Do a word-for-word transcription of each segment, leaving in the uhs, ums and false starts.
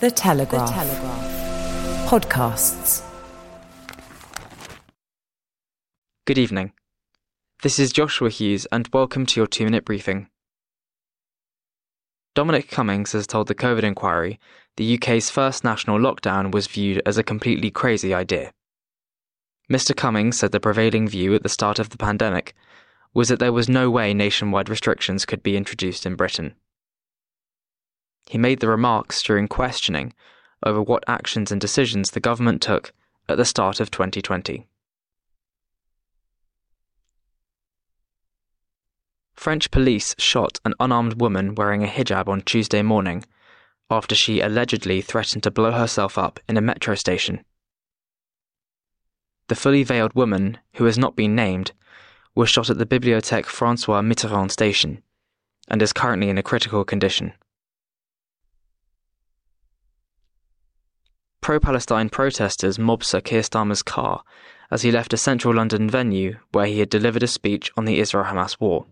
The Telegraph. The Telegraph. Podcasts. Good evening. This is Joshua Hughes and welcome to your two-minute briefing. Dominic Cummings has told the COVID inquiry the U K's first national lockdown was viewed as a completely crazy idea. Mister Cummings said the prevailing view at the start of the pandemic was that there was no way nationwide restrictions could be introduced in Britain. He made the remarks during questioning over what actions and decisions the government took at the start of twenty twenty. French police shot an unarmed woman wearing a hijab on Tuesday morning after she allegedly threatened to blow herself up in a metro station. The fully veiled woman, who has not been named, was shot at the Bibliothèque François Mitterrand station and is currently in a critical condition. Pro-Palestine protesters mobbed Sir Keir Starmer's car as he left a central London venue where he had delivered a speech on the Israel-Hamas war.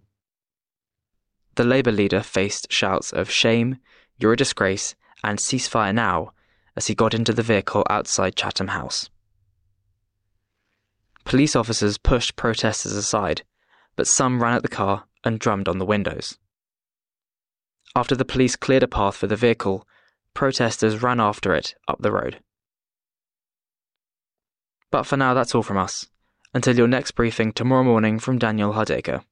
The Labour leader faced shouts of "Shame, you're a disgrace," and "Ceasefire now," as he got into the vehicle outside Chatham House. Police officers pushed protesters aside, but some ran at the car and drummed on the windows. After the police cleared a path for the vehicle, protesters ran after it up the road. But for now, that's all from us. Until your next briefing tomorrow morning from Daniel Hardaker.